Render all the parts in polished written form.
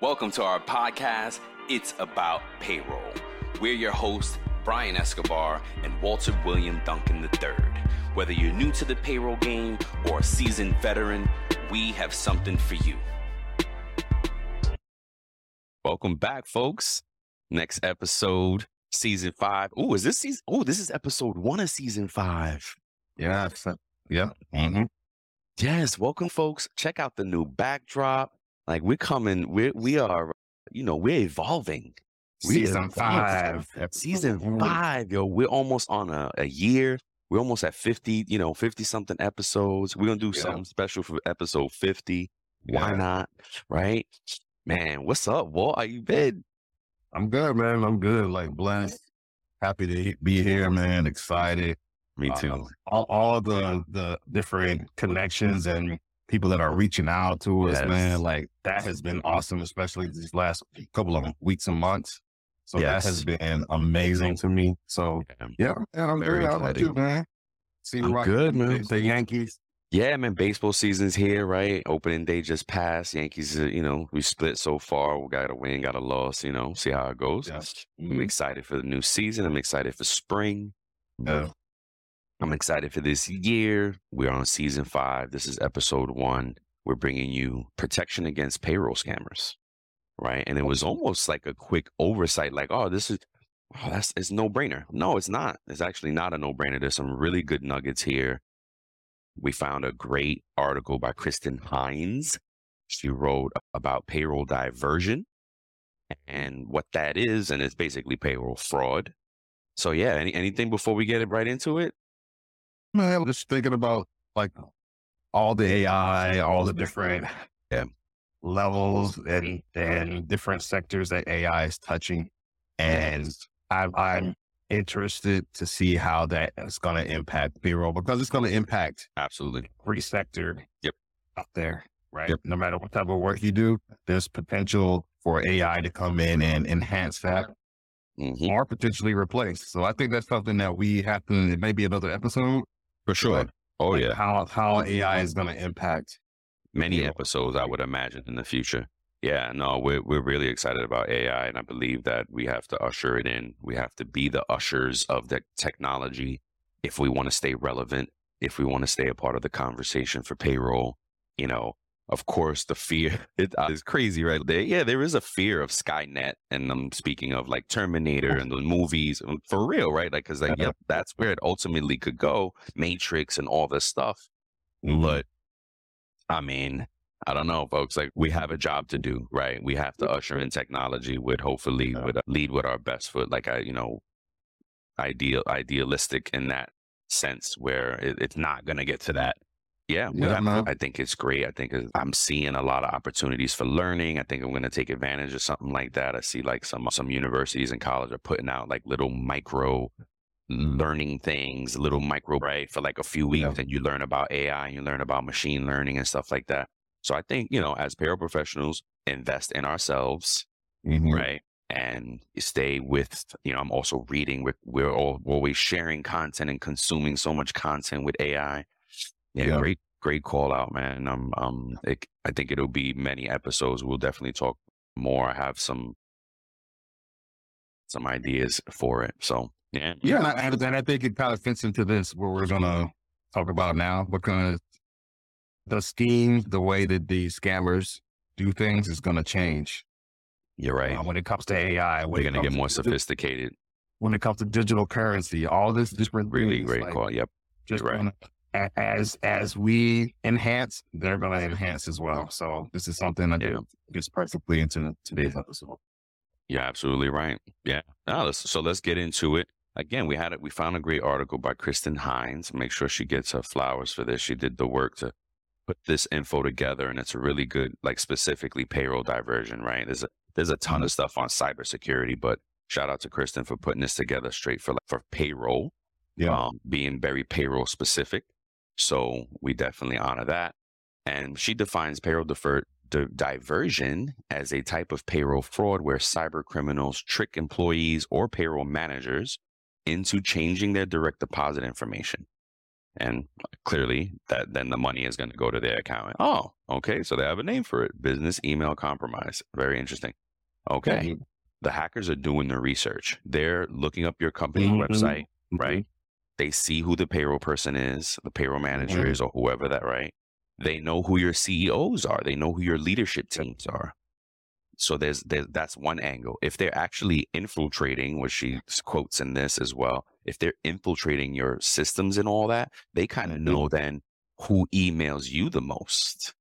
Welcome to our podcast, It's About Payroll. We're your hosts, Brian Escobar and Walter William Duncan III. Whether you're new to the payroll game or a seasoned veteran, we have something for you. Welcome back, folks. Next episode, season 5. Oh, is this season? Oh, this is episode 1 of season 5. Yeah. Yeah. Mm-hmm. Yes. Welcome, folks. Check out the new backdrop. Like we're coming, we are, you know, we're evolving. Season five, yo, we're almost on a year. We're almost at 50, you know, 50 something episodes. We're gonna do something special for episode 50. Yeah. Why not? Right, man. What's up, Walt? How you been? I'm good, man. I'm good. Like blessed, happy to be here, man. Excited. Me too. All the different connections and people that are reaching out to us, man, like that has been awesome, especially these last couple of weeks and months. So that has been amazing to me. So yeah, and I'm very excited too, man. See, I'm good, man. The Yankees. Yeah, man. Baseball season's here, right? Opening day just passed. Yankees, you know, we split so far. We got a win, got a loss. You know, see how it goes. Yes. I'm excited for the new season. I'm excited for spring. Yeah. I'm excited for this year. We're on season 5. This is episode 1. We're bringing you protection against payroll scammers, right? And it was almost like a quick oversight, like, it's no brainer. No, it's not. It's actually not a no brainer. There's some really good nuggets here. We found a great article by Kristen Hines. She wrote about payroll diversion and what that is, and it's basically payroll fraud. So yeah, anything before we get right into it? Man, just thinking about like all the AI, all the different levels and different sectors that AI is touching. And I'm interested to see how that is going to impact payroll, because it's going to impact absolutely every sector out there, right? Yep. No matter what type of work you do, there's potential for AI to come in and enhance that. Mm-hmm. Or potentially replaced. So I think that's something that we have to, it may be another episode. For sure. How AI is going to impact many episodes, I would imagine, in the future. Yeah, no, we're really excited about AI, and I believe that we have to usher it in. We have to be the ushers of the technology if we want to stay relevant, if we want to stay a part of the conversation for payroll. You know, of course, the fear is crazy, right? There is a fear of Skynet, and I'm speaking of like Terminator and the movies for real, right? Like, cause like, that's where it ultimately could go, Matrix and all this stuff. But I mean, I don't know, folks, like we have a job to do, right? We have to usher in technology with hopefully lead with our best foot. Like idealistic in that sense where it's not going to get to that. I think it's great. I think I'm seeing a lot of opportunities for learning. I think I'm going to take advantage of something like that. I see like some universities and college are putting out like little micro learning things, right, for like a few weeks, and you learn about AI and you learn about machine learning and stuff like that. So I think, you know, as payroll professionals, invest in ourselves, right? And stay with, you know, I'm also reading. We're always sharing content and consuming so much content with AI. Yeah, great call out, man. I think it'll be many episodes. We'll definitely talk more. I have some ideas for it. So and I think it kind of fits into this where we're gonna talk about now, because the way that these scammers do things is gonna change. You're right. When it comes to AI, we're gonna get more sophisticated. When it comes to digital currency, all this different really great like, call. Yep, just right. As we enhance, they're going to enhance as well. So this is something that gets perfectly into today's episode. You're absolutely right. Yeah. So let's get into it. Again, we found a great article by Kristen Hines. Make sure she gets her flowers for this. She did the work to put this info together, and it's a really good, like specifically payroll diversion, right? There's a ton of stuff on cybersecurity, but shout out to Kristen for putting this together straight for payroll, being very payroll specific. So we definitely honor that. And she defines payroll diversion as a type of payroll fraud where cyber criminals trick employees or payroll managers into changing their direct deposit information. And clearly that then the money is going to go to their account. Oh, okay. So they have a name for it. Business email compromise. Very interesting. Okay. Mm-hmm. The hackers are doing the research. They're looking up your company website, right? They see who the payroll person is, the payroll manager is, or whoever that, right? They know who your CEOs are. They know who your leadership teams are. So there's that's one angle. If they're actually infiltrating, which she quotes in this as well, if they're infiltrating your systems and all that, they kind of know then who emails you the most,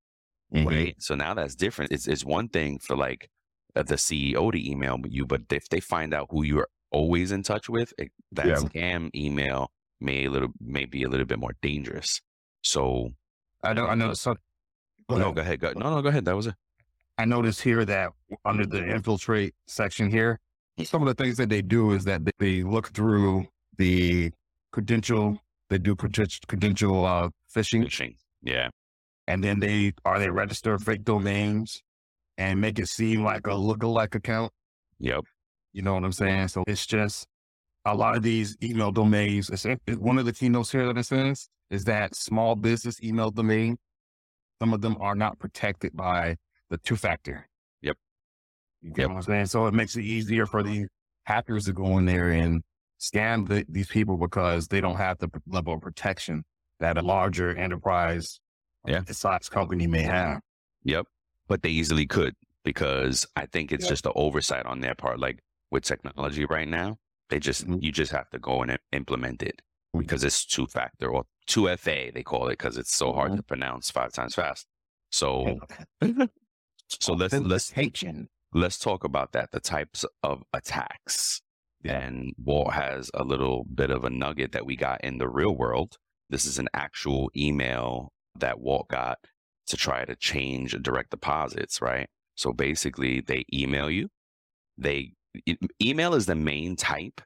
right? So now that's different. It's one thing for like the CEO to email you, but if they find out who you're always in touch with, that scam email may be a little bit more dangerous. So I know. So no, go ahead. No, go ahead. That was it. I noticed here that under the infiltrate section here, some of the things that they do is that they look through the credential, they do credential phishing. Yeah. And then they register fake domains and make it seem like a lookalike account. Yep. You know what I'm saying? So it's just a lot of these email domains. It's one of the keynotes here that it says is that small business email domain, some of them are not protected by the two-factor. Yep. You get what I'm saying? So it makes it easier for the hackers to go in there and scam these people because they don't have the level of protection that a larger enterprise size company may have. Yep. But they easily could, because I think it's just the oversight on their part. Like with technology right now, they just, you just have to go and implement it because it's two-factor or 2FA, they call it, because it's so hard to pronounce 5 times fast. So, let's talk about that. The types of attacks, and Walt has a little bit of a nugget that we got in the real world. This is an actual email that Walt got to try to change direct deposits. Right. So basically they email you, email is the main type,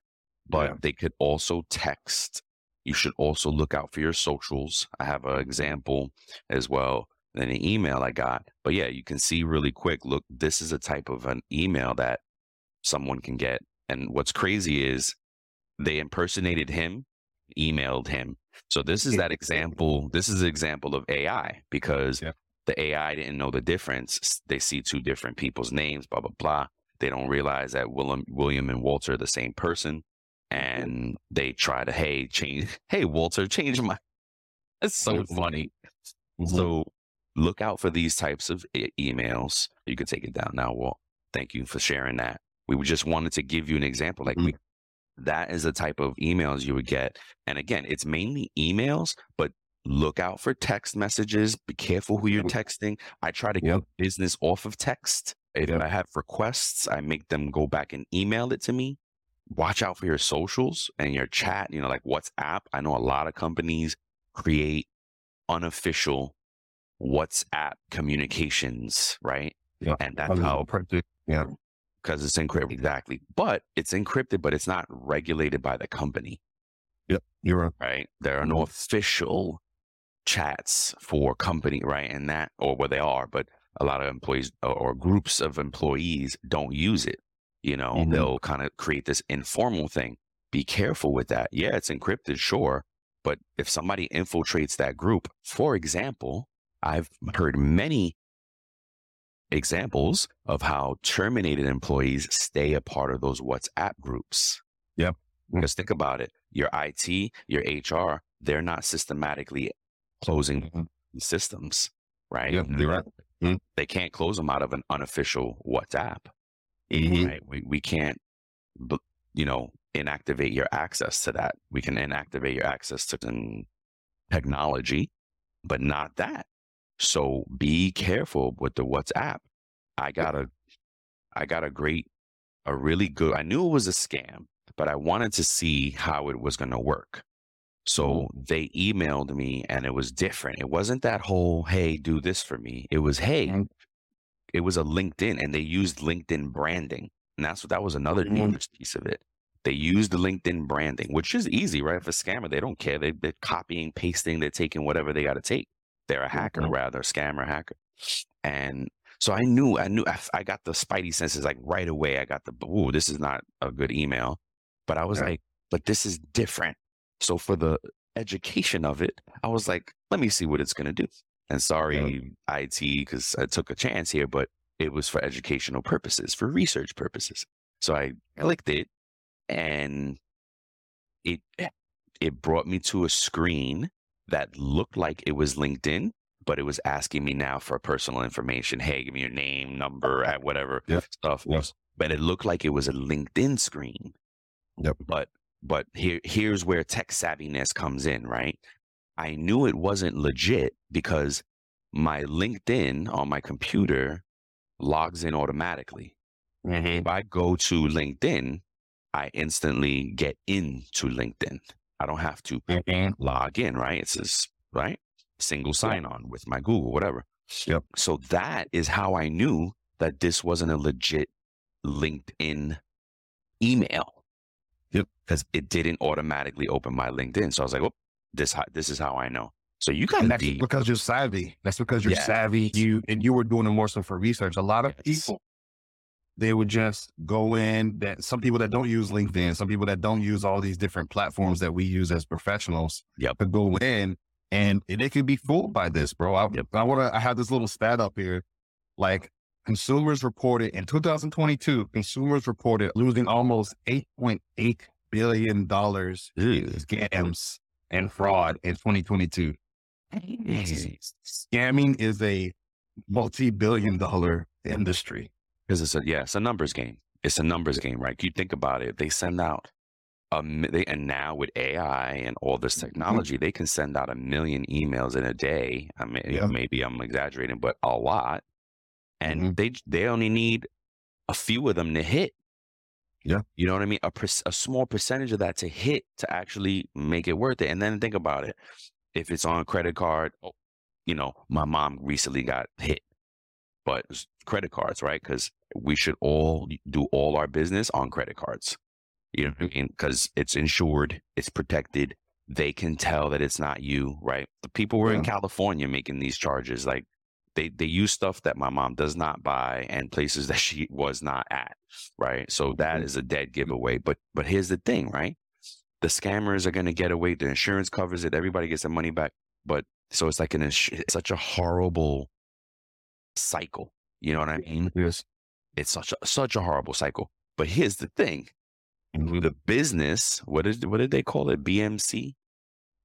but they could also text. You should also look out for your socials. I have an example as well. Than an email I got, but you can see really quick, look, this is a type of an email that someone can get. And what's crazy is they impersonated him, emailed him. So this is that example. This is an example of AI, because the AI didn't know the difference. They see two different people's names, blah, blah, blah. They don't realize that William and Walter are the same person. And they try to, Hey, Walter, change my, that's so funny. So look out for these types of emails. You can take it down now, Walt. Thank you for sharing that. We just wanted to give you an example. Like that is the type of emails you would get. And again, it's mainly emails, but look out for text messages. Be careful who you're texting. I try to get business off of text. If I have requests, I make them go back and email it to me. Watch out for your socials and your chat, like WhatsApp. I know a lot of companies create unofficial WhatsApp communications, right? And that's how because it's encrypted. Exactly. But it's encrypted, but it's not regulated by the company. Yep. You're right. Right. There are no official chats for company, right? And that, or where they are, but a lot of employees or groups of employees don't use it. They'll kind of create this informal thing. Be careful with that. Yeah, it's encrypted, sure. But if somebody infiltrates that group, for example, I've heard many examples of how terminated employees stay a part of those WhatsApp groups. Yep. Because think about it, your IT, your HR, they're not systematically closing systems, right? Yeah, they're right. They can't close them out of an unofficial WhatsApp. Right? We can't, inactivate your access to that. We can inactivate your access to technology, but not that. So be careful with the WhatsApp. I got a really good, I knew it was a scam, but I wanted to see how it was going to work. So they emailed me and it was different. It wasn't that whole, hey, do this for me. It was, hey, it was a LinkedIn, and they used LinkedIn branding. And that was another dangerous piece of it. They used the LinkedIn branding, which is easy, right? For a scammer, they don't care. They're copying, pasting, they're taking whatever they got to take. They're a hacker, rather, scammer, hacker. And so I got the spidey senses, like right away. I got ooh, this is not a good email, but I was like, but this is different. So for the education of it, I was like, let me see what it's going to do. And sorry, IT, because I took a chance here, but it was for educational purposes, for research purposes. So I clicked it, and it brought me to a screen that looked like it was LinkedIn, but it was asking me now for personal information. Hey, give me your name, number, at whatever stuff. Yes. But it looked like it was a LinkedIn screen. Yep. But here's where tech savviness comes in, right? I knew it wasn't legit because my LinkedIn on my computer logs in automatically. Mm-hmm. If I go to LinkedIn, I instantly get into LinkedIn. I don't have to log in, right? It's just, right? Single sign-on with my Google, whatever. Yep. So that is how I knew that this wasn't a legit LinkedIn email. Yep. Because it didn't automatically open my LinkedIn. So I was like, oh, this is how I know. So you got that's deep. Because you're savvy. That's because you're savvy. You were doing it more so for research. A lot of people, they would just go in. That some people that don't use LinkedIn, some people that don't use all these different platforms that we use as professionals, could go in and they could be fooled by this, bro. I have this little stat up here. Like, consumers reported in 2022, consumers reported losing almost $8.8 billion in scams and fraud in 2022. Scamming is a multi-billion-dollar industry. Because it's a numbers game. It's a numbers game, right? You think about it. They send out, and now with AI and all this technology, they can send out 1 million emails in a day. I mean, maybe I'm exaggerating, but a lot. And they only need a few of them to hit. Yeah. You know what I mean? A small percentage of that to hit to actually make it worth it. And then think about it. If it's on a credit card, you know, my mom recently got hit, but credit cards, right? Because we should all do all our business on credit cards. You know what I mean? Because it's insured, it's protected. They can tell that it's not you, right? The people were in California making these charges. Like, they use stuff that my mom does not buy and places that she was not at, right? So that is a dead giveaway. But here's the thing, right? The scammers are going to get away. The insurance covers it. Everybody gets their money back. But so it's like it's such a horrible cycle. You know what I mean? Yes. It's such a horrible cycle. But here's the thing. The business, what did they call it? BMC?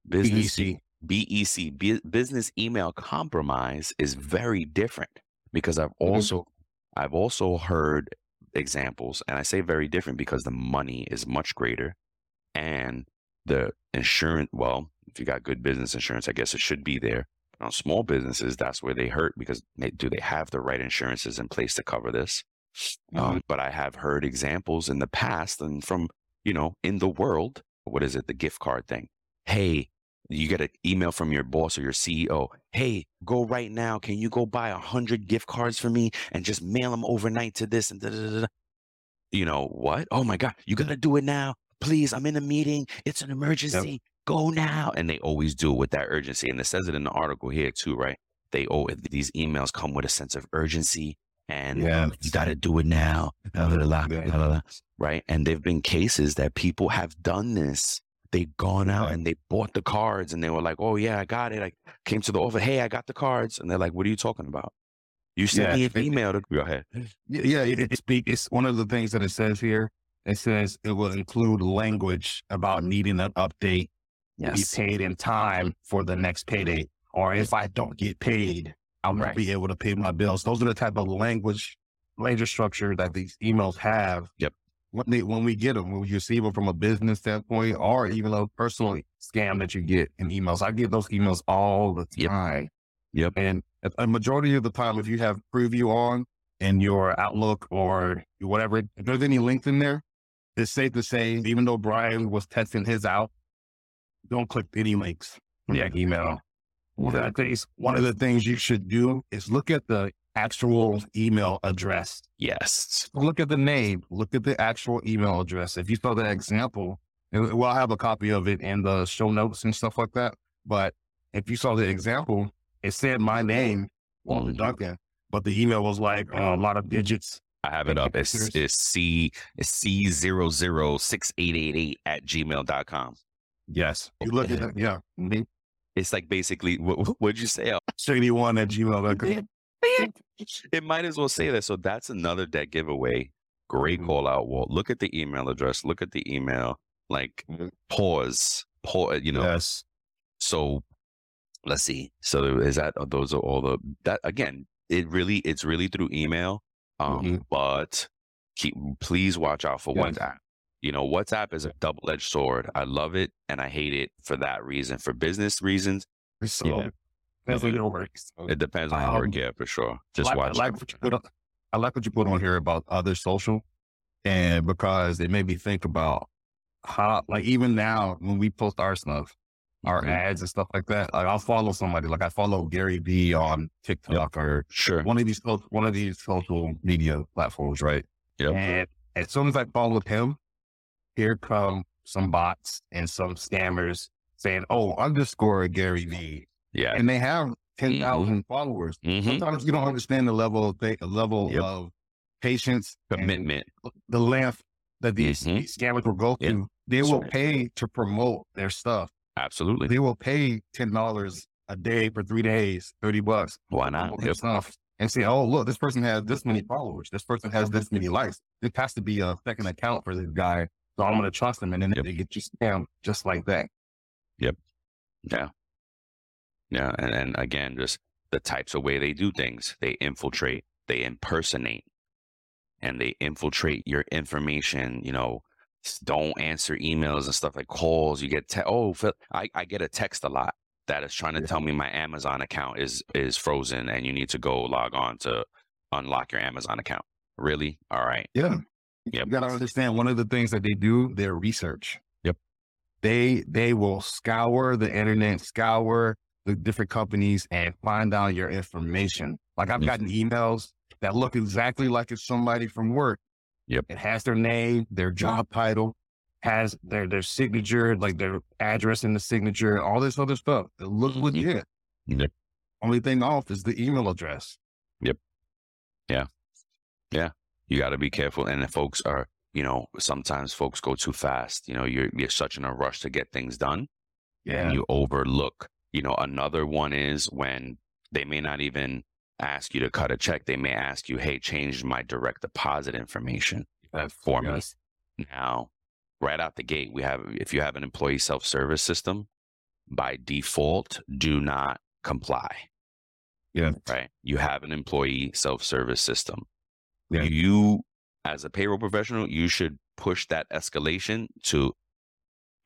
Business. BEC. BEC, business email compromise, is very different, because I've also heard examples, and I say very different because the money is much greater, and the insurance, well, if you got good business insurance, I guess it should be there. But on small businesses, that's where they hurt, because do they have the right insurances in place to cover this? But I have heard examples in the past and from, you know, in the world, what is it? The gift card thing. Hey, you get an email from your boss or your CEO. Hey, go right now. Can you go buy 100 gift cards for me and just mail them overnight to this? And you know what? Oh my God, you got to do it now. Please. I'm in a meeting. It's an emergency. Yep. Go now. And they always do it with that urgency. And it says it in the article here too, right? These emails come with a sense of urgency and you got to do it now. Blah, blah, blah, blah, blah. Right. And there've been cases that people have done this. They've gone out and they bought the cards, and they were like, oh yeah, I got it. I came to the office. Hey, I got the cards. And they're like, what are you talking about? You sent me an email to go ahead. Yeah. It's one of the things that it says here. It says it will include language about needing an update to be paid in time for the next payday. Or if I don't get paid, I'll not be able to pay my bills. Those are the type of language structure that these emails have. Yep. When we get them, when we receive them from a business standpoint, or even a personal scam that you get in emails. I get those emails all the time. Yep. And a majority of the time, if you have preview on in your Outlook or whatever, if there's any links in there, it's safe to say, even though Brian was testing his out, don't click any links from that email. One of the things you should do is look at the actual email address. Yes. Look at the name, look at the actual email address. If you saw that example, well, I have a copy of it in the show notes and stuff like that. But if you saw the example, it said my name, Walter Duncan, but the email was like a lot of digits. I have it up. It's C006888@gmail.com. Yes. You look at it. Yeah. Mm-hmm. It's like basically, what'd you say? 81@gmail.com. It might as well say that. So that's another dead giveaway. Great call out, Walt. Look at the email address. Look at the email. Like pause, you know. Yes. So let's see. So is that, those are all the, that again, it's really through email. But please watch out for WhatsApp. You know, WhatsApp is a double-edged sword. I love it and I hate it for that reason, for business reasons. So depends on your work. It depends on your work, yeah, for sure. Just watch. I like what you put on here about other social, and because it made me think about how, like, even now when we post our stuff, our ads and stuff like that, like I'll follow somebody, like I follow Gary Vee on TikTok or one of these social media platforms, right? Yeah. And as soon as I follow him, here come some bots and some scammers saying, oh, _ Gary Vee. Yeah. And they have 10,000 followers. Mm-hmm. Sometimes you don't understand the level of of patience, commitment, the length that these, these scammers will go through. They will pay to promote their stuff. Absolutely. They will pay $10 a day for 3 days, $30. Why not? Yep. Stuff, and say, oh, look, this person has this many followers. This person has this many likes. There has to be a second account for this guy. So I'm going to trust them, and then they get you scammed just like that. Yep. Yeah. Yeah. And again, just the types of way they do things. They infiltrate, they impersonate, and they infiltrate your information. You know, don't answer emails and stuff like calls. You get, I get a text a lot that is trying to tell me my Amazon account is frozen and you need to go log on to unlock your Amazon account. Really? All right. Yeah. Yep. You got to understand, one of the things that they do, their research. Yep. They will scour the internet, scour the different companies and find out your information. Like I've gotten emails that look exactly like it's somebody from work. Yep. It has their name, their job title, has their signature, like their address in the signature, all this other stuff. It looks legit. Yep. Only thing off is the email address. Yep. Yeah. Yeah. You got to be careful. And the folks are, you know, sometimes folks go too fast. You know, you're such in a rush to get things done. Yeah. And you overlook, you know, another one is when they may not even ask you to cut a check. They may ask you, hey, change my direct deposit information for me. Now, right out the gate, if you have an employee self-service system, by default, do not comply. Yeah. Right. You have an employee self-service system. Yeah. You, as a payroll professional, you should push that escalation to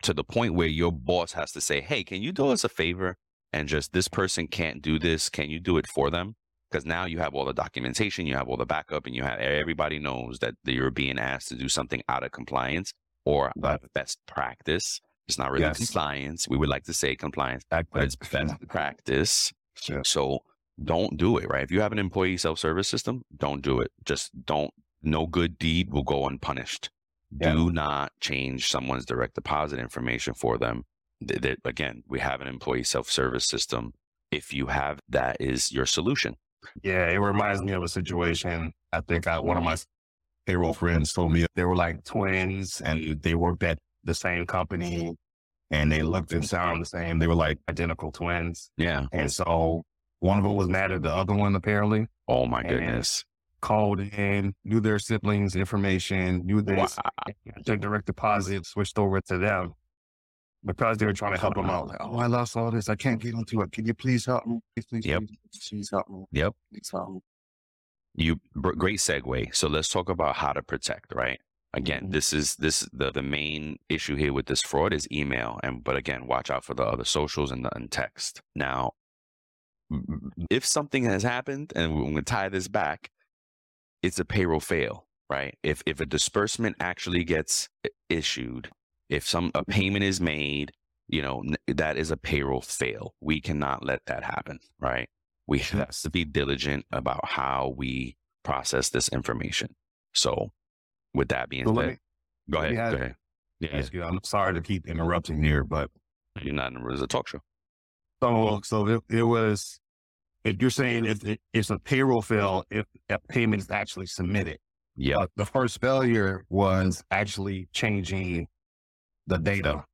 the point where your boss has to say, hey, can you do us a favor? And just, this person can't do this. Can you do it for them? Because now you have all the documentation, you have all the backup, and you have, everybody knows that you're being asked to do something out of compliance or out of best practice. It's not really compliance. We would like to say compliance, but it's best practice. Sure. So don't do it, right? If you have an employee self-service system, don't do it. Just don't. No good deed will go unpunished. Yeah. Do not change someone's direct deposit information for them. Again, we have an employee self-service system. If you have, that is your solution. Yeah. It reminds me of a situation. I think one of my payroll friends told me they were like twins and they worked at the same company and they looked and sounded the same. They were like identical twins. Yeah. And so one of them was mad at the other one, apparently. Oh my goodness. Called in, knew their siblings' information, knew their direct deposit, switched over to them because they were trying to help them out. Like, oh, I lost all this. I can't get into it. Can you please help me? Please help me. Yep. Please help me. Great segue. So let's talk about how to protect, right? Again, this is the main issue here with this fraud is email. But again, watch out for the other socials and text. Now, if something has happened, and we're going to tie this back, it's a payroll fail, right? If a disbursement actually gets issued, if a payment is made, you know, that is a payroll fail. We cannot let that happen, right? We have to be diligent about how we process this information. So with that being said, go ahead. Yeah. I'm sorry to keep interrupting here, but you're not, it's a talk show. So it was, if you're saying if it's a payroll fail, if a payment is actually submitted, the first failure was actually changing the data.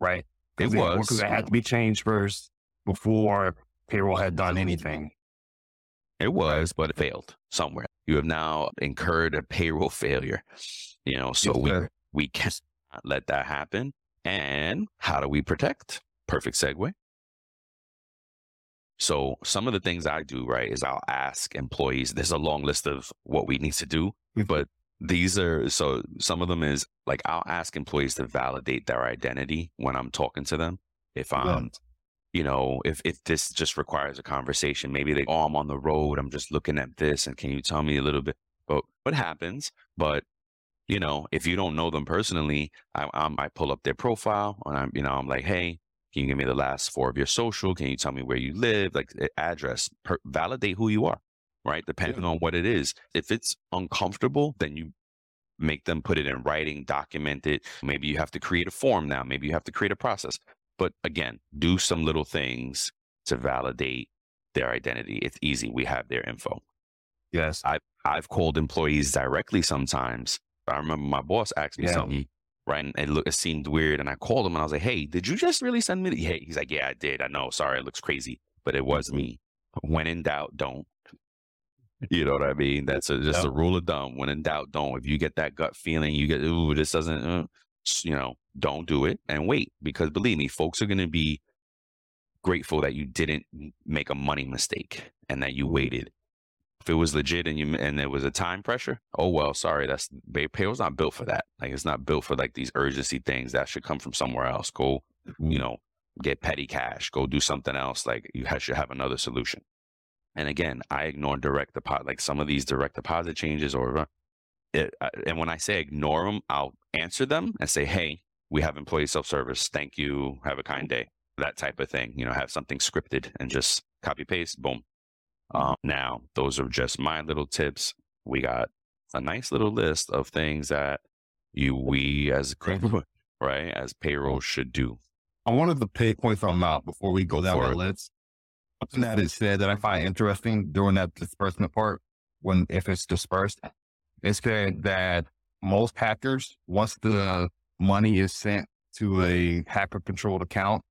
right? It was. Because it had to be changed first before payroll had done anything. It was, but it failed somewhere. You have now incurred a payroll failure, so we can't let that happen. And how do we protect? Perfect segue. So some of the things I do, right, is I'll ask employees, there's a long list of what we need to do, but these are, so some of them is like, I'll ask employees to validate their identity when I'm talking to them. If I'm, if this just requires a conversation, maybe they, I'm on the road, I'm just looking at this, and can you tell me a little bit about what happens? But, if you don't know them personally, I pull up their profile and I'm like, hey, can you give me the last four of your social? Can you tell me where you live? Like address, validate who you are. Right? Depending on what it is. If it's uncomfortable, then you make them put it in writing, document it. Maybe you have to create a form now. Maybe you have to create a process. But again, do some little things to validate their identity. It's easy. We have their info. Yes. I've called employees directly sometimes. I remember my boss asked me something, right? And it seemed weird. And I called him and I was like, hey, did you just really send me? Hey, he's like, yeah, I did. I know. Sorry, it looks crazy, but it was me. When in doubt, don't. You know what I mean? That's just a rule of thumb. When in doubt, don't. If you get that gut feeling, you get, ooh, this doesn't, don't do it and wait. Because believe me, folks are going to be grateful that you didn't make a money mistake and that you waited. If it was legit and there was a time pressure, oh, well, sorry, that's, payroll's not built for that. Like it's not built for like these urgency things that should come from somewhere else. Go, get petty cash, go do something else. Like you should have another solution. And again, I ignore direct deposit, like some of these direct deposit changes and when I say ignore them, I'll answer them and say, hey, we have employee self-service. Thank you. Have a kind day. That type of thing, have something scripted and just copy paste, boom. Now, those are just my little tips. We got a nice little list of things that we as payroll should do. I wanted to pay points on that before we go down the list. Something that is said that I find interesting during that disbursement part, if it's dispersed, it's said that most hackers, once the money is sent to a hacker controlled account,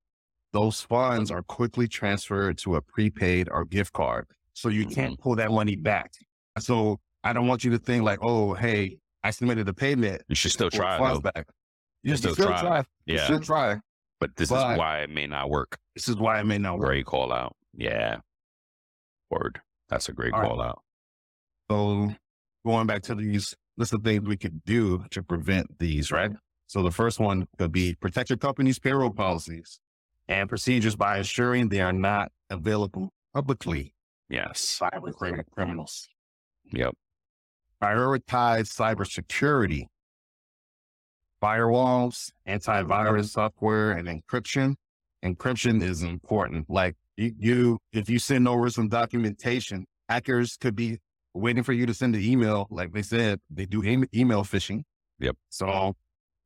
those funds are quickly transferred to a prepaid or gift card. So you can't pull that money back. So I don't want you to think like, oh, hey, I submitted a payment. You should still try. You should still try. Yeah. You should try. But this is why it may not work. This is why it may not work. Great call out. Yeah. Word. That's a great call out. So going back to these list of things we could do to prevent these, right? So the first one could be protect your company's payroll policies and procedures by ensuring they are not available publicly. Yes. Cyber criminals. Yep. Prioritize cybersecurity. Firewalls, antivirus software, and encryption. Encryption is important. Like if you send over some documentation, hackers could be waiting for you to send an email. Like they said, they do email phishing. Yep. So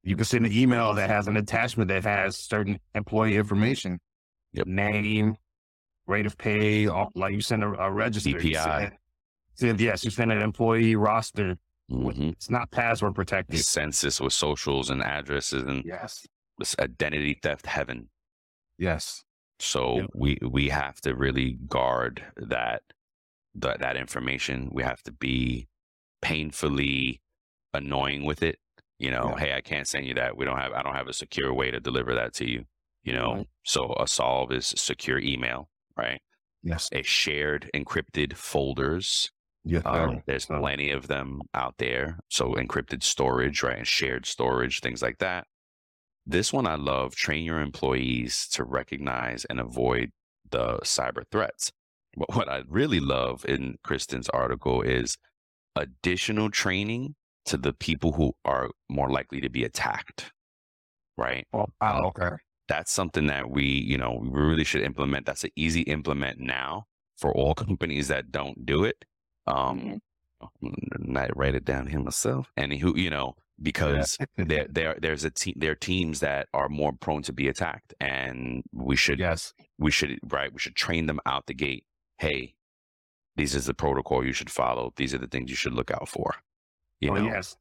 you can send an email that has an attachment that has certain employee information. Yep. Name, rate of pay, like you send a register. DPI. You send an employee roster. Mm-hmm. It's not password protected. Census with socials and addresses and this identity theft heaven. Yes. So we have to really guard that information. We have to be painfully annoying with it. Hey, I can't send you that. I don't have a secure way to deliver that to you. So a solve is secure email, right? Yes. A shared encrypted folders. Yeah, there's plenty of them out there. So encrypted storage, right? And shared storage, things like that. This one I love, train your employees to recognize and avoid the cyber threats. But what I really love in Kristen's article is additional training to the people who are more likely to be attacked, right? Oh, okay. That's something that we really should implement. That's an easy implement now for all companies that don't do it. I write it down here myself. And who, because there's there are teams that are more prone to be attacked, and we should train them out the gate. Hey, this is the protocol you should follow. These are the things you should look out for. Yes.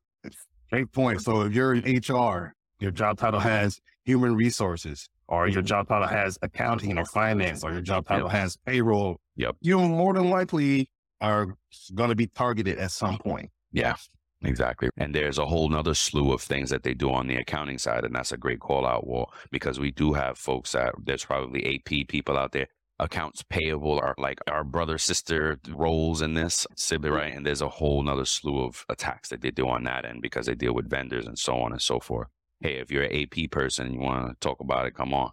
Great point. So if you're in HR, your job title has human resources, or your job title has accounting or finance, or your job title has payroll, you more than likely are going to be targeted at some point. Yeah, exactly. And there's a whole nother slew of things that they do on the accounting side. And that's a great call out, Wall, because we do have folks that there's probably AP people out there. Accounts payable are like our brother, sister roles in this, sibling, right? And there's a whole nother slew of attacks that they do on that end because they deal with vendors and so on and so forth. Hey, if you're an AP person and you want to talk about it, come on.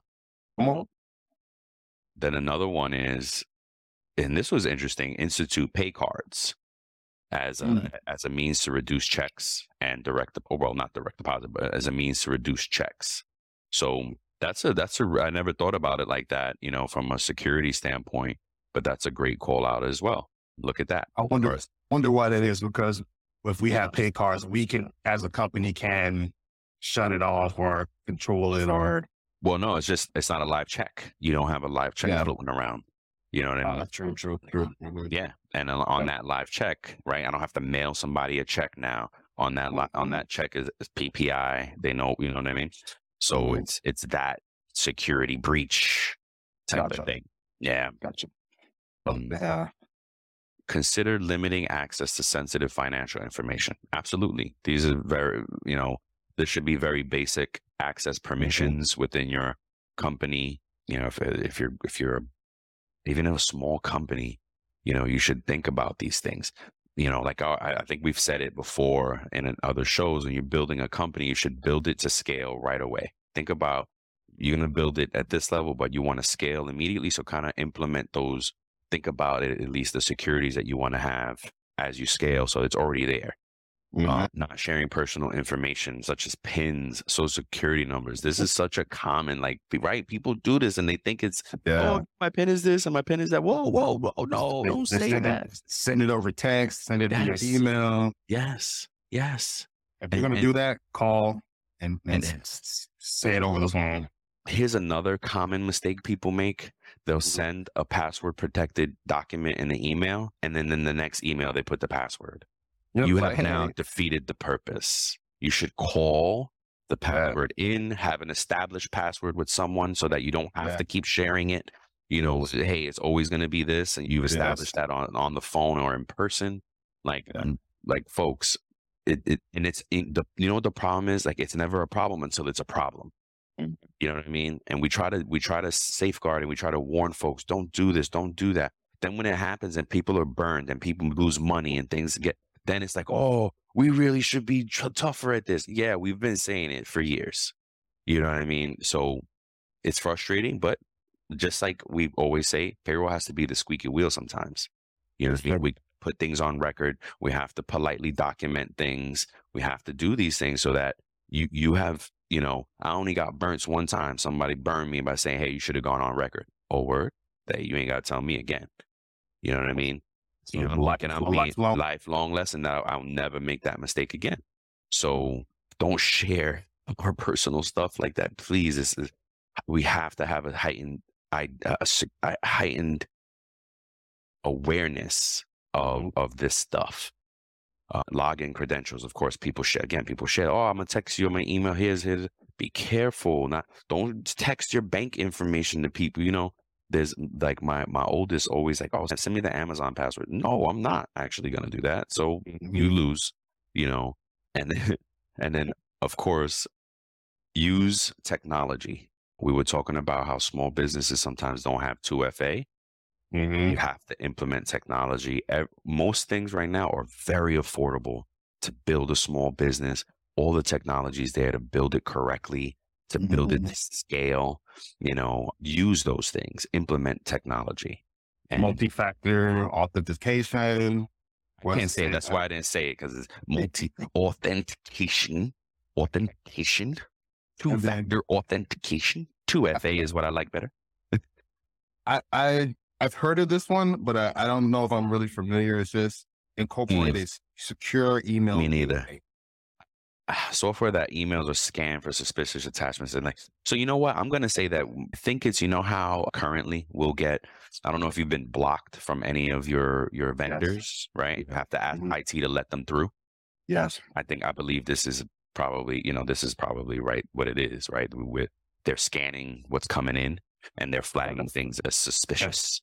Then another one is, and this was interesting, institute pay cards as a means to reduce checks and not direct deposit, but as a means to reduce checks. So that's I never thought about it like that, from a security standpoint, but that's a great call out as well. Look at that. I wonder why that is, because if we have pay cards, we can, as a company, can shut it off or control it or. Well, no, it's not a live check. You don't have a live check floating around. You know what I mean? True. Yeah. And on that live check, right? I don't have to mail somebody a check now. On that, check is PPI. They know, you know what I mean? So it's that security breach type of thing. Yeah. Gotcha. Consider limiting access to sensitive financial information. Absolutely. These are very, there should be very basic access permissions within your company. If you're even a small company, you should think about these things. I think we've said it before in other shows, when you're building a company, you should build it to scale right away. Think about, you're going to build it at this level, but you want to scale immediately. So kind of implement those, think about it, at least the securities that you want to have as you scale. So it's already there. Mm-hmm. Not sharing personal information, such as pins, social security numbers. This is such a common, right? People do this and they think it's, oh, my pin is this and my pin is that. Whoa, no, don't say that. Send it over text, send it via email. Yes. If you're going to do that, call and say it over the phone. Here's another common mistake people make. They'll send a password protected document in the email, and then in the next email, they put the password. You have now defeated the purpose. You should call the password in, have an established password with someone so that you don't have to keep sharing it. Hey, it's always going to be this. And you've established that on the phone or in person, folks, the problem is, it's never a problem until it's a problem. Mm-hmm. You know what I mean? And we try to safeguard and we try to warn folks, don't do this, don't do that. Then when it happens and people are burned and people lose money and things then it's like, oh, we really should be tougher at this. Yeah, we've been saying it for years. You know what I mean? So it's frustrating, but just like we always say, payroll has to be the squeaky wheel sometimes. You know what I mean? We put things on record. We have to politely document things. We have to do these things so that you have, I only got burnt one time. Somebody burned me by saying, hey, you should have gone on record. Oh, word, that you ain't got to tell me again. You know what I mean? Lifelong lesson that I'll never make that mistake again. So don't share our personal stuff like that, please. We have to have a heightened awareness of this stuff. Login credentials, of course. People share. Oh, I'm gonna text you on my email. Here's. Be careful. Don't text your bank information to people. There's like my oldest always like, oh, send me the Amazon password. No, I'm not actually going to do that. So you lose, and then of course, use technology. We were talking about how small businesses sometimes don't have 2FA. Mm-hmm. You have to implement technology. Most things right now are very affordable to build a small business. All the technology is there to build it correctly, to build it to scale, use those things, implement technology. And multi-factor authentication. I can't say it. That's why I didn't say it, because it's multi-authentication, 2-factor authentication, 2FA is what I like better. I've heard of this one, but I don't know if I'm really familiar. It's just incorporated secure email. Me neither. Software that emails are scanned for suspicious attachments. And so you know what? I'm going to say that I think it's, how currently we'll get, I don't know if you've been blocked from any of your vendors, right? You have to ask IT to let them through. Yes. I believe this is probably, you know, this is probably right what it is, right? They're scanning what's coming in and they're flagging things as suspicious.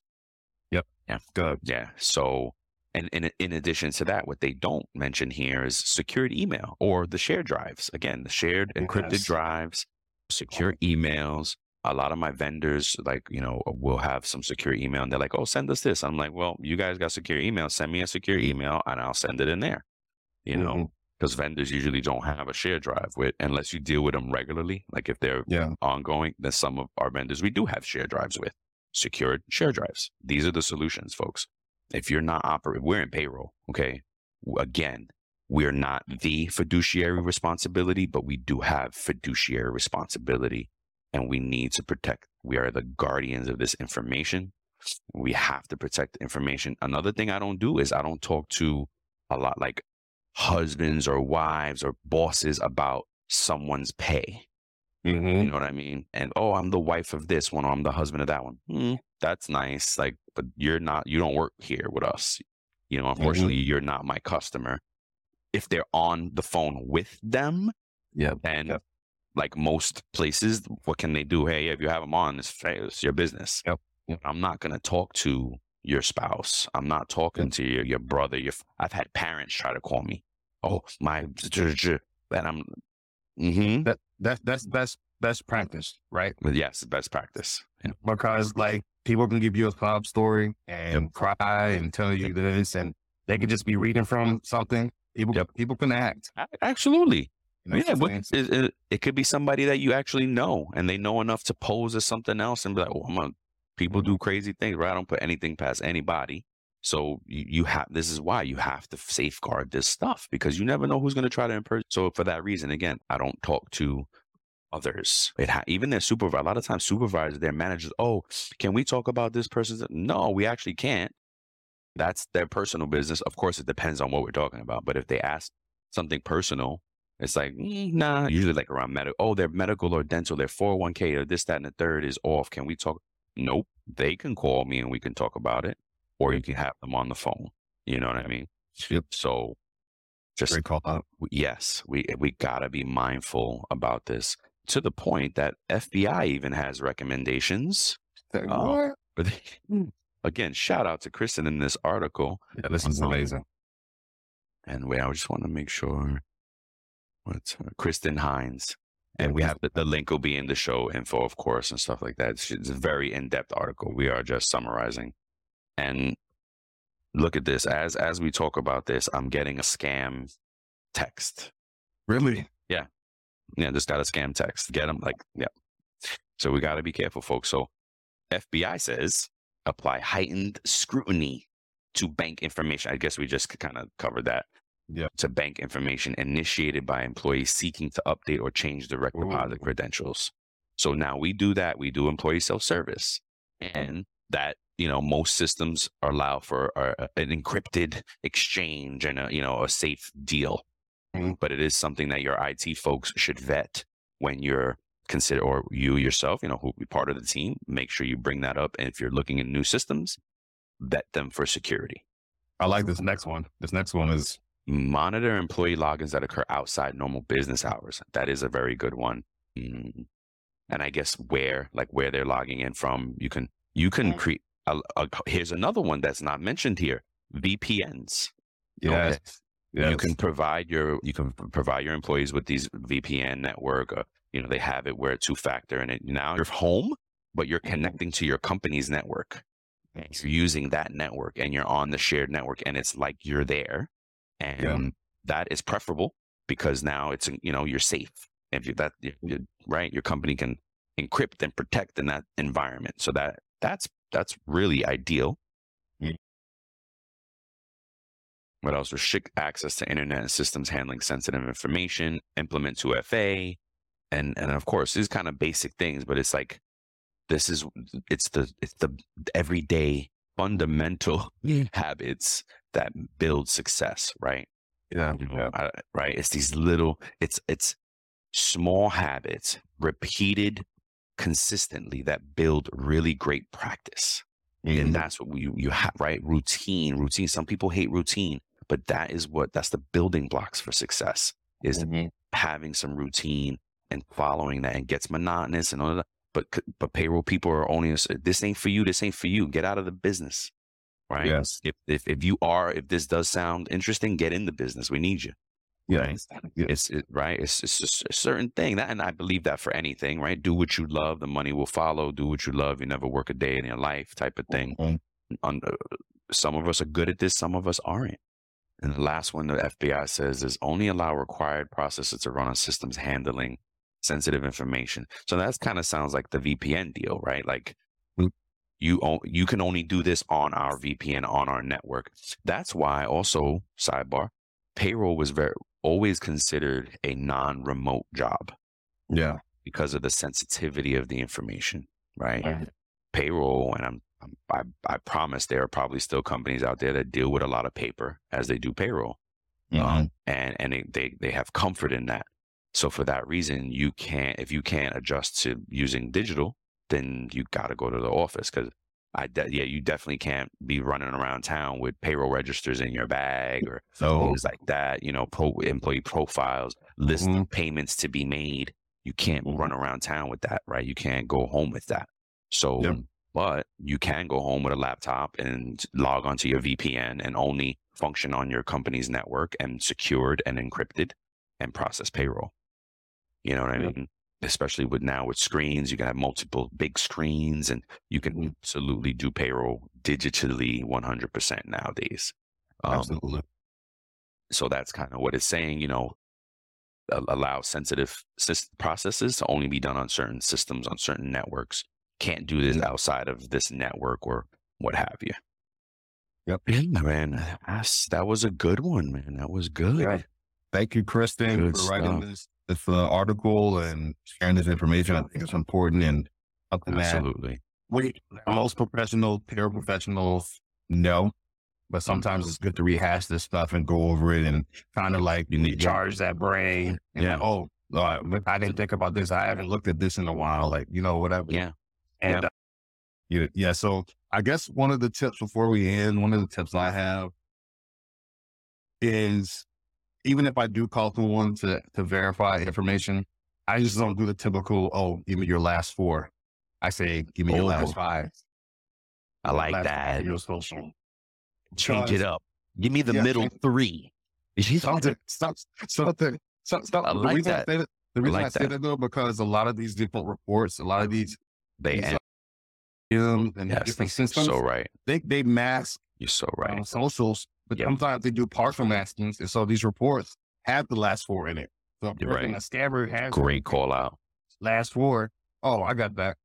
Yep. Yeah. Good. Yeah. So, and in addition to that, what they don't mention here is secured email or the shared drives. Again, the shared encrypted drives, secure emails. A lot of my vendors, like, you know, will have some secure email and they're like, oh, send us this. I'm like, well, you guys got secure email, send me a secure email and I'll send it in there, you know, because vendors usually don't have a shared drive with, unless you deal with them regularly. Like if they're ongoing, then some of our vendors, we do have shared drives with secured share drives. These are the solutions, folks. If you're not operating, we're in payroll. Okay. Again, we're not the fiduciary responsibility, but we do have fiduciary responsibility. And we need to protect, we are the guardians of this information. We have to protect the information. Another thing I don't do is I don't talk to a lot like husbands or wives or bosses about someone's pay. You know what I mean? And, oh, I'm the wife of this one, or I'm the husband of that one. That's nice. Like, but you're not, you don't work here with us. You know, unfortunately, you're not my customer. If they're on the phone with them, like most places, what can they do? Hey, if you have them on, it's your business. I'm not going to talk to your spouse. I'm not talking to your brother. I've had parents try to call me. Oh, my, and I'm, that's practice, right? Yes, best practice. Because like people can give you a sob story and cry and tell you this, and they could just be reading from something. People can act. Absolutely. It could be somebody that you actually know and they know enough to pose as something else and be like, oh, people do crazy things, right? I don't put anything past anybody. So you have, this is why you have to safeguard this stuff, because you never know who's going to try to imperson. So for that reason, again, I don't talk to others. Even their supervisor, a lot of times supervisors, their managers, oh, can we talk about this person's? No, we actually can't. That's their personal business. Of course, it depends on what we're talking about. But if they ask something personal, it's like, nah, usually like around medical, oh, they're medical or dental, their 401k or this, that, and the third is off. Can we talk? Nope. They can call me and we can talk about it, or you can have them on the phone. You know what I mean? So just call out. Yes, we gotta be mindful about this, to the point that FBI even has recommendations. Again, shout out to Kristen in this article. Yeah, this is amazing. And wait, I just want to make sure. Kristen Hines, and we have the link will be in the show info, of course, and stuff like that. It's a very in-depth article. We are just summarizing. And look at this. As we talk about this, I'm getting a scam text. Really? Yeah. Yeah. Just got a scam text. Get them. Like, yeah. So we got to be careful, folks. So FBI says apply heightened scrutiny to bank information. I guess we just kind of covered that. To bank information initiated by employees seeking to update or change direct deposit credentials. So now we do that. We do employee self-service, and that, you know, most systems allow for an encrypted exchange and a safe deal, but it is something that your IT folks should vet when you're consider, or you yourself, you know, who will be part of the team, make sure you bring that up. And if you're looking at new systems, vet them for security. I like this next one. This next one is, monitor employee logins that occur outside normal business hours. That is a very good one. And I guess where they're logging in from, you can create here's another one that's not mentioned here. VPNs. Yes. You can provide your employees with these VPN network, they have it where it's two-factor, and now you're home, but you're connecting to your company's network. You're using that network and you're on the shared network, and it's like you're there. And that is preferable, because now it's, you're safe. If you're right, your company can encrypt and protect in that environment. So that's really ideal. What else? Restrict access to internet and systems handling sensitive information, implement 2FA. And of course, these kind of basic things, but it's like, it's the everyday fundamental habits that build success, right? Right. It's these little, it's small habits repeated consistently that build really great practice. And that's what you have, right? Routine. Some people hate routine, but that's the building blocks for success, is having some routine and following that, and gets monotonous and all that. But payroll people are only, this ain't for you. This ain't for you. Get out of the business, right? Yes. If this does sound interesting, get in the business. We need you. Yeah. Right? Yeah. It's just a certain thing that, and I believe that for anything, right? Do what you love. The money will follow. Do what you love. You never work a day in your life type of thing. Mm-hmm. Some of us are good at this. Some of us aren't. And the last one, the FBI says, is only allow required processes to run on systems handling sensitive information. So that kind of sounds like the VPN deal, right? Like you can only do this on our VPN, on our network. That's why also, sidebar, payroll was always considered a non-remote job. Yeah. Because of the sensitivity of the information, right? Right. Payroll, and I promise there are probably still companies out there that deal with a lot of paper as they do payroll. Mm-hmm. And they have comfort in that. So for that reason, if you can't adjust to using digital, then you got to go to the office. Cause you definitely can't be running around town with payroll registers in your bag or things like that, employee profiles, list mm-hmm. of payments to be made. You can't run around town with that, right? You can't go home with that. So, yep. But you can go home with a laptop and log onto your VPN and only function on your company's network and secured and encrypted and process payroll. You know what I mean? Especially with screens, you can have multiple big screens and you can absolutely do payroll digitally 100% nowadays. Absolutely. So that's kind of what it's saying, allow sensitive processes to only be done on certain systems, on certain networks. Can't do this outside of this network or what have you. Yep. Man, that was a good one, man. That was good. Yeah. Thank you, Kristen, for writing this article and sharing this information. I think it's important and something absolutely. Most paraprofessionals know, but sometimes it's good to rehash this stuff and go over it and kind of like you need charge that brain. And I didn't think about this. I haven't looked at this in a while. Like, whatever. Yeah. And so I guess one of the tips I have is, even if I do call someone to verify information, I just don't do the typical, give me your last four. I say, give me your last five. I like that. Your social. Change it up. Give me the middle three. Something. I like that. The reason I say that though, because a lot of these different reports, a lot of these, they end. And different systems. So right. They mask. You're so right. Socials, but sometimes they do partial maskings. And so these reports have the last four in it. So you're right. A scammer has great call out. Last four. Oh, I got that.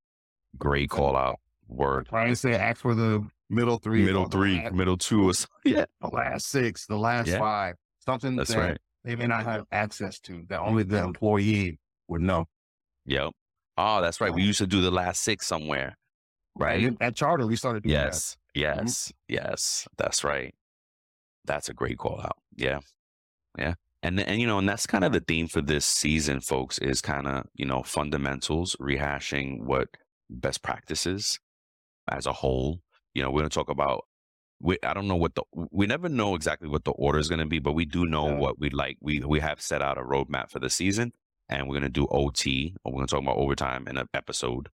Great call out. Word. Trying to say, ask for the middle three. Middle two. Or something. Yeah. The last six, the last five. Something that's that right. They may not have access to that only the employee would know. Yep. Oh, that's right. We used to do the last six somewhere, right? At Charter, we started doing that. Yes. That's right. That's a great call out. Yeah. And that's kind of the theme for this season, folks, is kind of, fundamentals, rehashing what best practices as a whole. We're going to talk about, we never know exactly what the order is going to be, but we do know what we'd like. We have set out a roadmap for the season. And we're going to do OT, or we're going to talk about overtime in an episode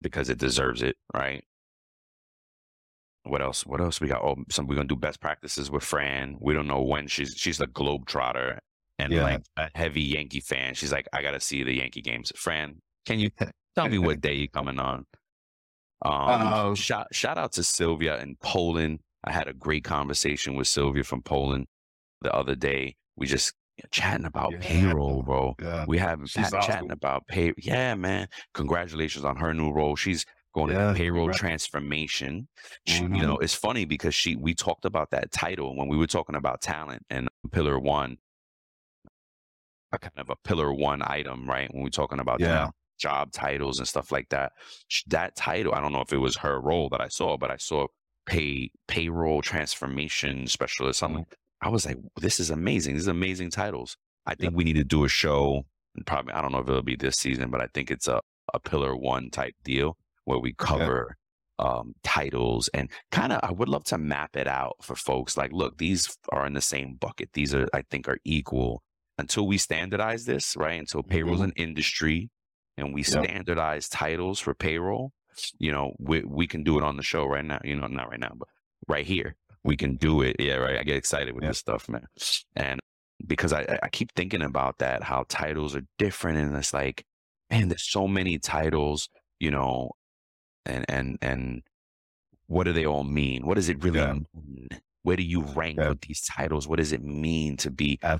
because it deserves it, right? What else we got? Oh, we're going to do best practices with Fran. We don't know when she's a globetrotter and like a heavy Yankee fan. She's like, I got to see the Yankee games. Fran, can you tell me what day you're coming on? Shout out to Sylvia in Poland. I had a great conversation with Sylvia from Poland the other day. We just chatting about payroll, bro. Yeah. We have awesome. Chatting about pay. Yeah, man. Congratulations on her new role. She's going to payroll transformation. She, it's funny because we talked about that title when we were talking about talent and pillar one, a kind of a pillar one item, right? When we're talking about job titles and stuff like that, that title, I don't know if it was her role that I saw, but I saw payroll transformation specialist, something I was like, this is amazing. These are amazing titles. I think we need to do a show, and probably, I don't know if it'll be this season, but I think it's a pillar one type deal where we cover titles and kind of, I would love to map it out for folks. Like, look, these are in the same bucket. These are, I think, are equal. until we standardize this, right? Until payroll's an industry and we standardize titles for payroll, you know, we can do it on the show right now, you know, not right now, but right here, we can do it. Yeah. Right. I get excited with this stuff, man. And because I keep thinking about that, how titles are different. And it's like, man, there's so many titles, you know, and what do they all mean? What does it really mean? Where do you rank with these titles? What does it mean to be a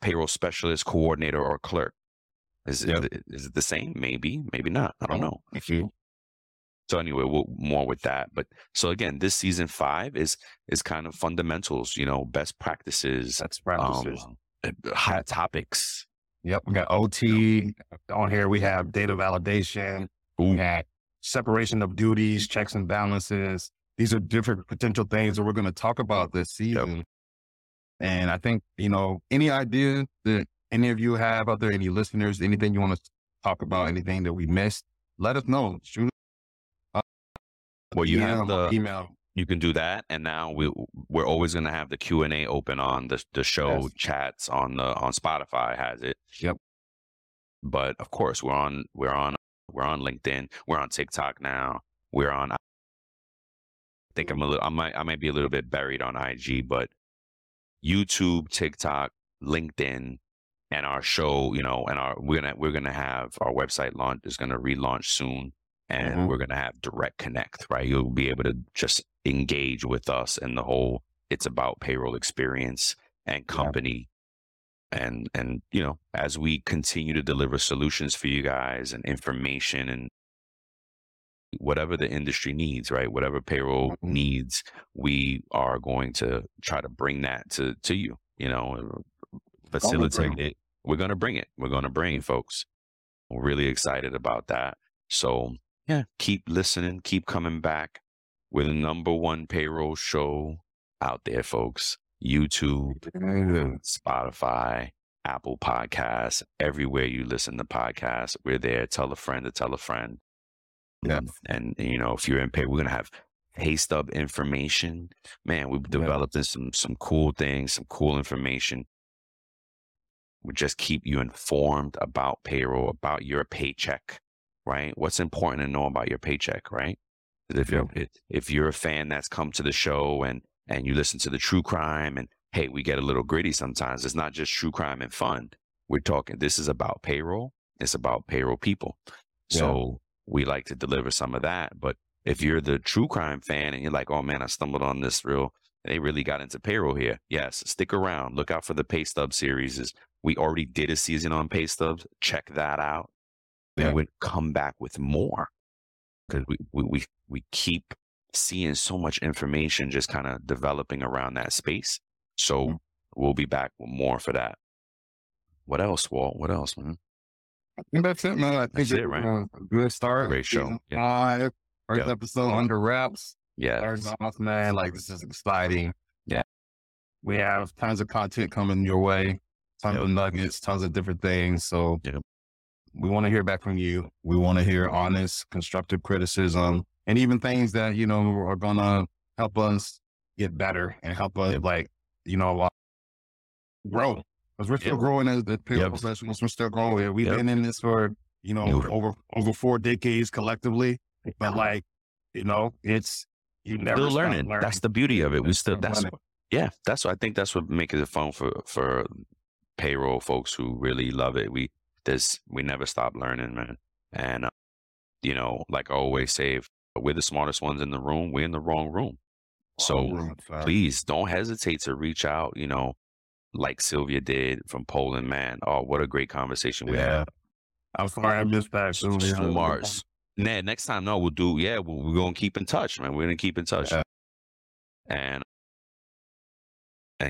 payroll specialist, coordinator, or clerk? Is it the same? Maybe not. I don't know. Mm-hmm. So anyway, more with that. But so again, this season 5 is kind of fundamentals, you know, best practices. That's practices. Hot topics. Yep. We got OT on here. We have data validation. We had separation of duties, checks and balances. These are different potential things that we're going to talk about this season. Yep. And I think, you know, any idea that any of you have out there, any listeners, anything you want to talk about, anything that we missed, let us know. Shoot. Well, you have the email. You can do that. And now we're always going to have the Q&A open on the show chats on Spotify has it. Yep. But of course we're on LinkedIn. We're on TikTok now. We're on, I think I might be a little bit buried on IG, but YouTube, TikTok, LinkedIn, and our show, you know, and we're gonna have our website launch is gonna relaunch soon, and we're gonna have direct connect, right? You'll be able to just engage with us and the whole It's About Payroll experience and company, and you know, as we continue to deliver solutions for you guys and information and whatever the industry needs, right? Whatever payroll needs, we are going to try to bring that to you, you know. Facilitate it. We're going to bring it. We're going to bring folks. We're really excited about that. So yeah, keep listening, keep coming back. We're the #1 payroll show out there, folks. YouTube, Spotify, Apple Podcasts, everywhere you listen to podcasts, we're there. Tell a friend to tell a friend. Yeah. And you know, if you're in pay, we're going to have taste up information, man. We've developed some cool things, some cool information. We just keep you informed about payroll, about your paycheck, right? What's important to know about your paycheck, right? If you're a fan that's come to the show and you listen to the true crime, and hey, we get a little gritty sometimes. It's not just true crime and fun. We're talking, this is about payroll. It's about payroll people. Yeah. So we like to deliver some of that. But if you're the true crime fan and you're like, oh man, I stumbled on this real, they really got into payroll here. Yes. Stick around. Look out for the pay stub series. We already did a season on pay stubs. Check that out. And we'll come back with more, because we keep seeing so much information just kind of developing around that space. So we'll be back with more for that. What else, Walt? What else, man? I think that's it, man. I think it's right? A good start. Great show. Yeah. First episode under wraps. Yeah. Starting off, man. Like, this is exciting. Yeah. We have tons of content coming your way. Tons of nuggets, tons of different things. So we want to hear back from you. We want to hear honest, constructive criticism, and even things that, you know, are going to help us get better and help us like, you know, grow. Because we're still growing as the payroll professionals. We're still growing. We've been in this for, you know, over 4 decades collectively, but like, you know, you never still learning. That's the beauty of it. I think that's what makes it fun for payroll folks who really love it. We never stop learning, man. And you know, like I always say, if we're the smartest ones in the room, we're in the wrong room. So please don't hesitate to reach out, you know, like Sylvia did from Poland, man. Oh, what a great conversation we had. I'm sorry I missed that. Mars. Nah, next time, no, we'll do. Yeah, we're going to keep in touch, man. We're going to keep in touch and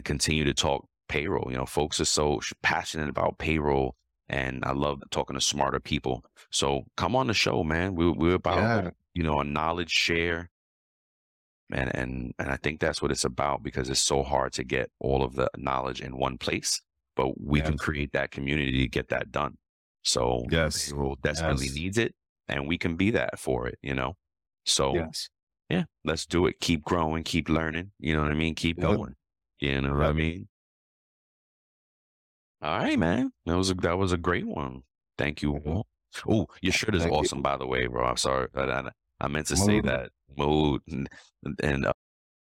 continue to talk payroll. You know, folks are so passionate about payroll, and I love talking to smarter people. So come on the show, man. We're about, you know, a knowledge share, man. And I think that's what it's about, because it's so hard to get all of the knowledge in one place, but we can create that community to get that done. So payroll desperately needs it, and we can be that for it, you know? So yeah, let's do it. Keep growing, keep learning. You know what I mean? Keep going. You know what I mean? All right, man. That was a great one. Thank you all. Oh, your shirt is awesome, by the way, bro. I'm sorry. I meant to say that. Mood and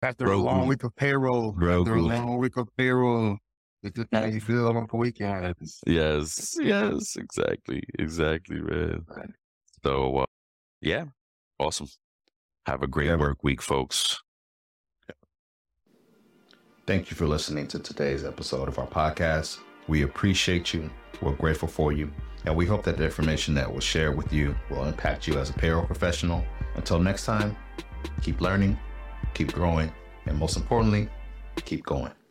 after a long week of payroll. After a long week of payroll. It's just how you feel on the weekends. Yes, exactly, man. Right. So, yeah, awesome. Have a great work week, folks. Thank you for listening to today's episode of our podcast. We appreciate you. We're grateful for you. And we hope that the information that was shared with you will impact you as a payroll professional. Until next time, keep learning, keep growing, and most importantly, keep going.